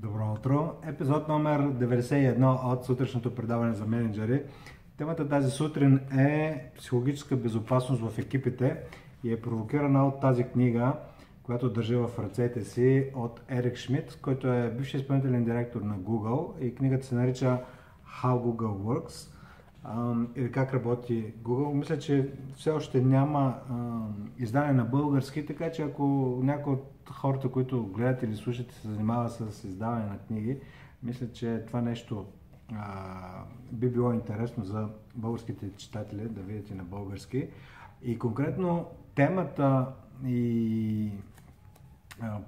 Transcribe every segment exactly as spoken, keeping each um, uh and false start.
Добро утро! Епизод номер деветдесет и едно от сутрешното предаване за менеджери. Темата тази сутрин е психологическа безопасност в екипите и е провокирана от тази книга, която държа в ръцете си, от Ерик Шмидт, който е бивши изпълнителен директор на Google, и книгата се нарича How Google Works, или Как работи Google. Мисля, че все още няма издание на български, така че ако някой от хората, които гледат или слушат, се занимава с издаване на книги, мисля, че това нещо би било интересно за българските читатели да видят и на български. И конкретно темата и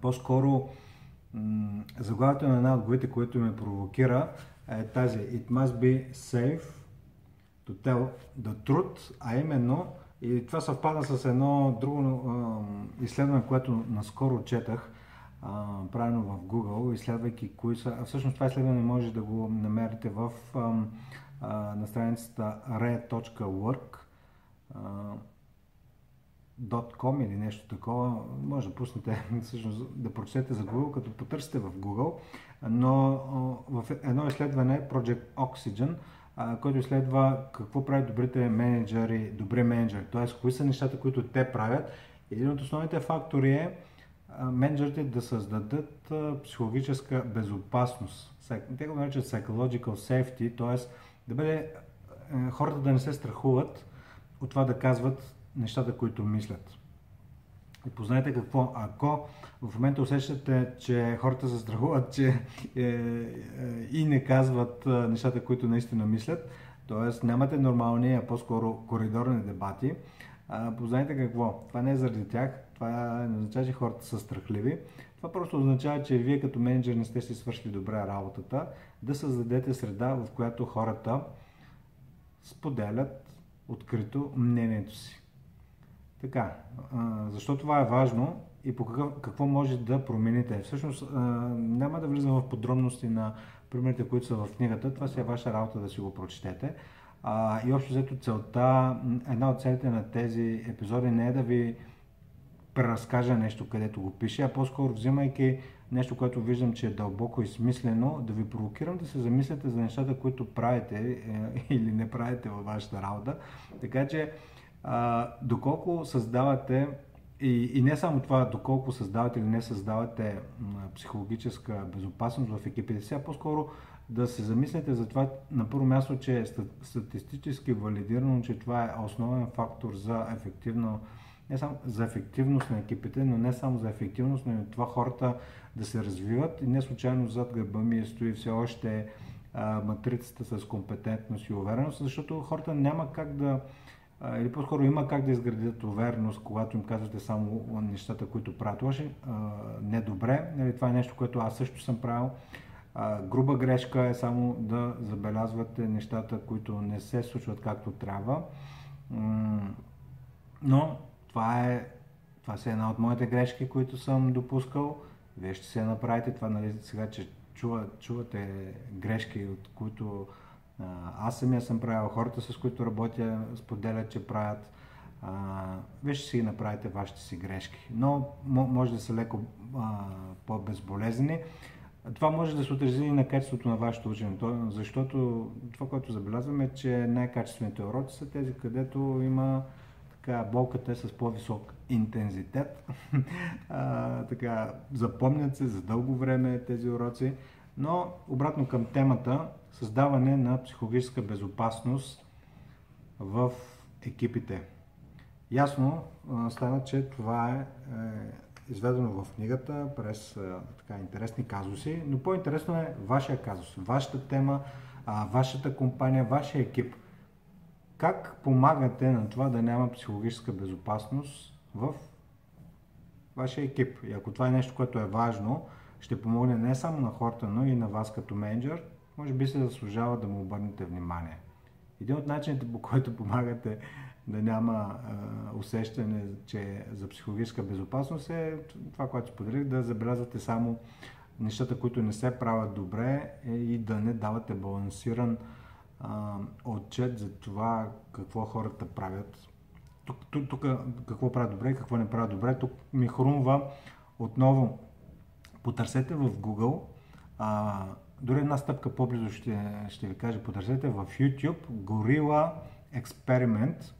по-скоро заглавието на една от главите, което ме провокира, е тази: It must be safe to tell the truth, а именно, и това съвпада с едно друго а, изследване, което наскоро четах, а, правено в Google, изследвайки кои са... А всъщност това изследване може да го намерите в, а, а, на страницата ре точка уорк точка ком или нещо такова. Може да пуснете, всъщност, да прочетете за Google, като потърсите в Google. Но а, в едно изследване, Project Oxygen, който изследва какво правят добрите менеджери, добри менеджери, т.е. кои са нещата, които те правят. Един от основните фактори е менеджерите да създадат психологическа безопасност. Те го наричат psychological safety, т.е. да бъде хората да не се страхуват от това да казват нещата, които мислят. И познайте какво, ако в момента усещате, че хората се страхуват, че е, е, и не казват нещата, които наистина мислят, т.е. нямате нормални, а по-скоро коридорни дебати, а, познайте какво, това не е заради тях, това не означава, че хората са страхливи, това просто означава, че вие като менеджер не сте си свършили добре работата, да създадете среда, в която хората споделят открито мнението си. Така, защо това е важно и по какъв, какво може да промените? Всъщност няма да влизам в подробности на примерите, които са в книгата, това си е ваша работа да си го прочетете. И общо взето целта, една от целите на тези епизоди не е да ви преразкажа нещо, където го пише, а по-скоро, взимайки нещо, което виждам, че е дълбоко и смислено, да ви провокирам да се замислите за нещата, които правите или не правите във вашата работа. Така че А, доколко създавате, и, и не само това, доколко създавате или не създавате психологическа безопасност в екипите си, а по-скоро да се замислите за това, на първо място, че е статистически валидирано, че това е основен фактор за ефективно, не само за ефективност на екипите, но не само за ефективност, но и това хората да се развиват. И не случайно зад гърба ми стои все още а, матрицата с компетентност и увереност, защото хората няма как да... или по-скоро има как да изградят увереност, когато им казвате само нещата, които правят лоши, не добре. Това е нещо, което аз също съм правил. Груба грешка е само да забелязвате нещата, които не се случват както трябва. Но това е, това е една от моите грешки, които съм допускал. Вие ще се направите това, нали, сега, че чувате грешки, от които аз самия съм правил, хората, с които работя, споделят, че правят. Вие ще си направите вашите си грешки, но може да са леко а, по-безболезни. Това може да се отрази и на качеството на вашето учене, защото това, което забелязваме, е, че най-качествените уроци са тези, където има така, болката е с по-висок интензитет. а, така, запомнят се за дълго време тези уроци. Но обратно към темата, създаване на психологическа безопасност в екипите. Ясно стана, че това е, е изведено в книгата през е, така, интересни казуси, но по-интересно е вашия казус, вашата тема, а, вашата компания, вашия екип. Как помагате на това да няма психологическа безопасност в вашия екип? И ако това е нещо, което е важно, ще помогне не само на хората, но и на вас като менеджер, може би се заслужава да му обърнете внимание. Един от начините, по който помагате да няма е, усещане, че за психологическа безопасност, е това, което споделих, да забелязвате само нещата, които не се правят добре, и да не давате балансиран е, отчет за това какво хората правят. Тук, тук, тук какво правят добре и какво не правят добре. Тук ми хрумва отново. Потърсете в Google А, дори една стъпка по-близо ще, ще ви кажа, потърсете в YouTube Gorilla Experiment.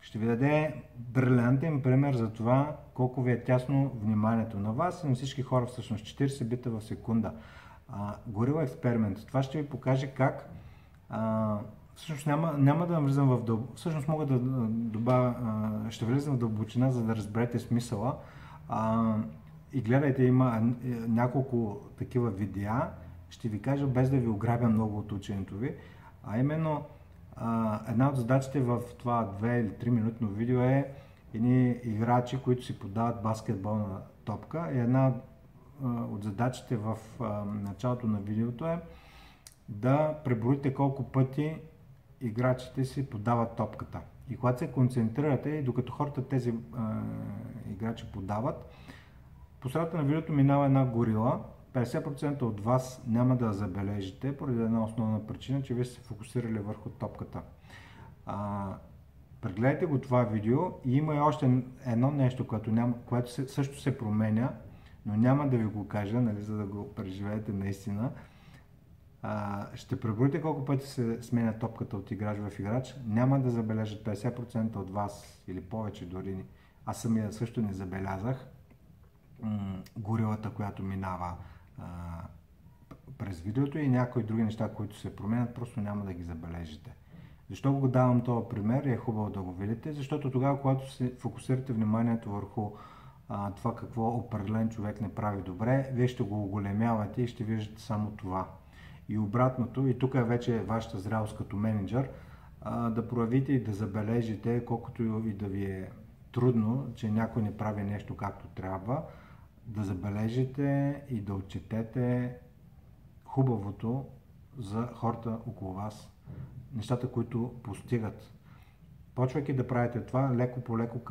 Ще ви даде брилянтен пример за това колко ви е тясно вниманието на вас и на всички хора, всъщност четирийсет бита в секунда. А, Gorilla Experiment. Това ще ви покаже как а, всъщност няма, няма да влизам в дълбочина, всъщност мога да добавя, а, ще влизам в дълбочина, за да разберете смисъла. А, и гледайте, има няколко такива видеа, ще ви кажа, без да ви ограбя много от ученето ви. А именно, а, една от задачите в това две или три минутно видео е едни играчи, които си подават баскетболна топка. И една а, от задачите в а, началото на видеото е да преброите колко пъти играчите си подават топката. И когато се концентрирате и докато хората тези а, играчи подават, по средата на видеото минава една горила. петдесет процента от вас няма да забележите, поради една основна причина, че вие сте се фокусирали върху топката. А, прегледайте го това видео и има и още едно нещо, което, няма, което се, също се променя, но няма да ви го кажа, нали, за да го преживеете наистина. А, ще преброите колко пъти се сменя топката от играч в играч. Няма да забележат петдесет процента от вас или повече дори. Аз самия също не забелязах горилата, която минава а, през видеото, и някои други неща, които се променят, просто няма да ги забележите. Защо го давам този пример и е хубаво да го видите? Защото тогава, когато се фокусирате вниманието върху а, това какво определен човек не прави добре, вие ще го оголемявате и ще виждате само това. И обратното, и тук е вече вашата зрялост като менеджер, а, да проявите и да забележите, колкото и да ви е трудно, че някой не прави нещо както трябва, да забележите и да отчетете хубавото за хората около вас, нещата, които постигат. Почвайки да правите това, леко по леко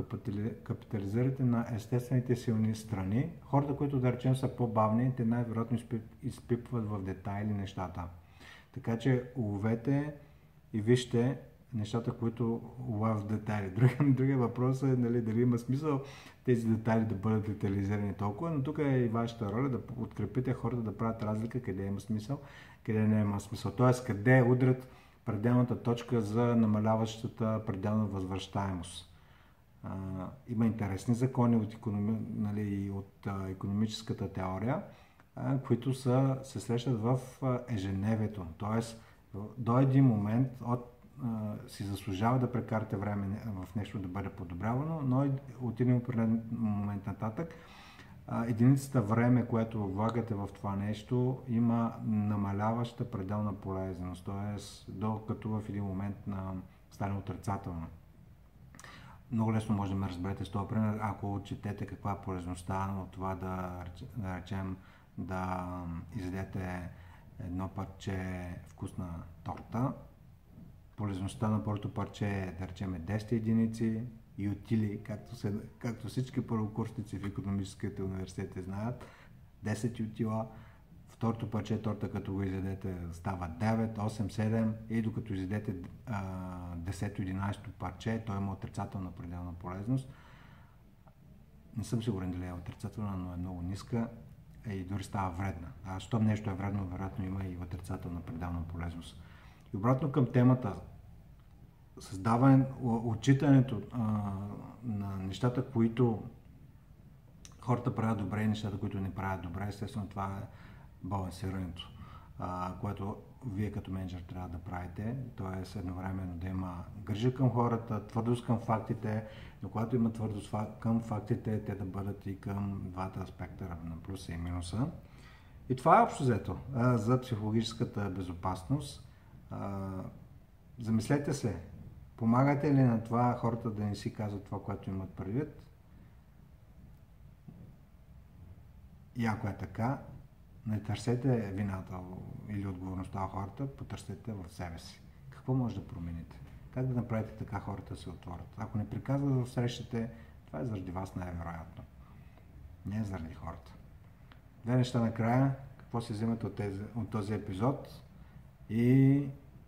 капитализирате на естествените силни страни. Хората, които да речем са по-бавни, те най-вероятно изпипват в детайли нещата. Така че уловете и вижте нещата, които улавят в детайли. Другия, другия въпрос е, нали, дали има смисъл тези детайли да бъдат детализирани толкова, но тук е и вашата роля да подкрепите хората да правят разлика къде има смисъл, къде не има смисъл. Тоест, къде удрят пределната точка за намаляващата пределна възвръщаемост. А, има интересни закони от, економи... нали, от а, економическата теория, а, които са, се срещат в а, ежедневието. Тоест, до един момент от си заслужава да прекарате време в нещо да бъде подобрявано, но от един определен момент нататък единицата време, което влагате в това нещо, има намаляваща пределна полезност, т.е. докато в един момент стане отрицателно. Много лесно може да ме разберете с този пример, ако отчетете каква е полезността от това да, да речем да изядете едно парче вкусна торта. Полезността на първото парче е, да речем, десет единици и утили, както, се, както всички първокурсници в економическите университети знаят, десет утила. Второто парче торта, като го изядете, става девет, осем, седем и докато изядете десето-единайсето парче, той има отрицателна пределна полезност. Не съм сигурен дали е отрицателна, но е много ниска и дори става вредна. А щом нещо е вредно, вероятно има и отрицателна пределна полезност. И обратно към темата, създаване, отчитането а, на нещата, които хората правят добре и нещата, които не правят добре, естествено това е балансирането, а, което вие като менеджер трябва да правите, т.е. едновременно да има грижа към хората, твърдост към фактите, но когато има твърдост към фактите, те да бъдат и към двата аспекта, на плюса и минуса. И това е общо взето за психологическата безопасност. Uh, замислете се, помагате ли на това хората да не си казват това, което имат предвид? И ако е така, не търсете вината или отговорността на хората, потърсете в себе си. Какво може да промените? Как да направите така хората да се отворят? Ако не приказват в срещите, това е заради вас най-вероятно. Не е заради хората. Две неща накрая. Какво се вземете от, тези, от този епизод? И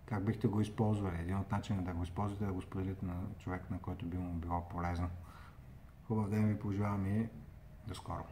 как бихте го използвали? Един от начинът да го използвате е да го споделите на човек, на който би му било полезно. Хубав ден ви пожелавам и до скоро!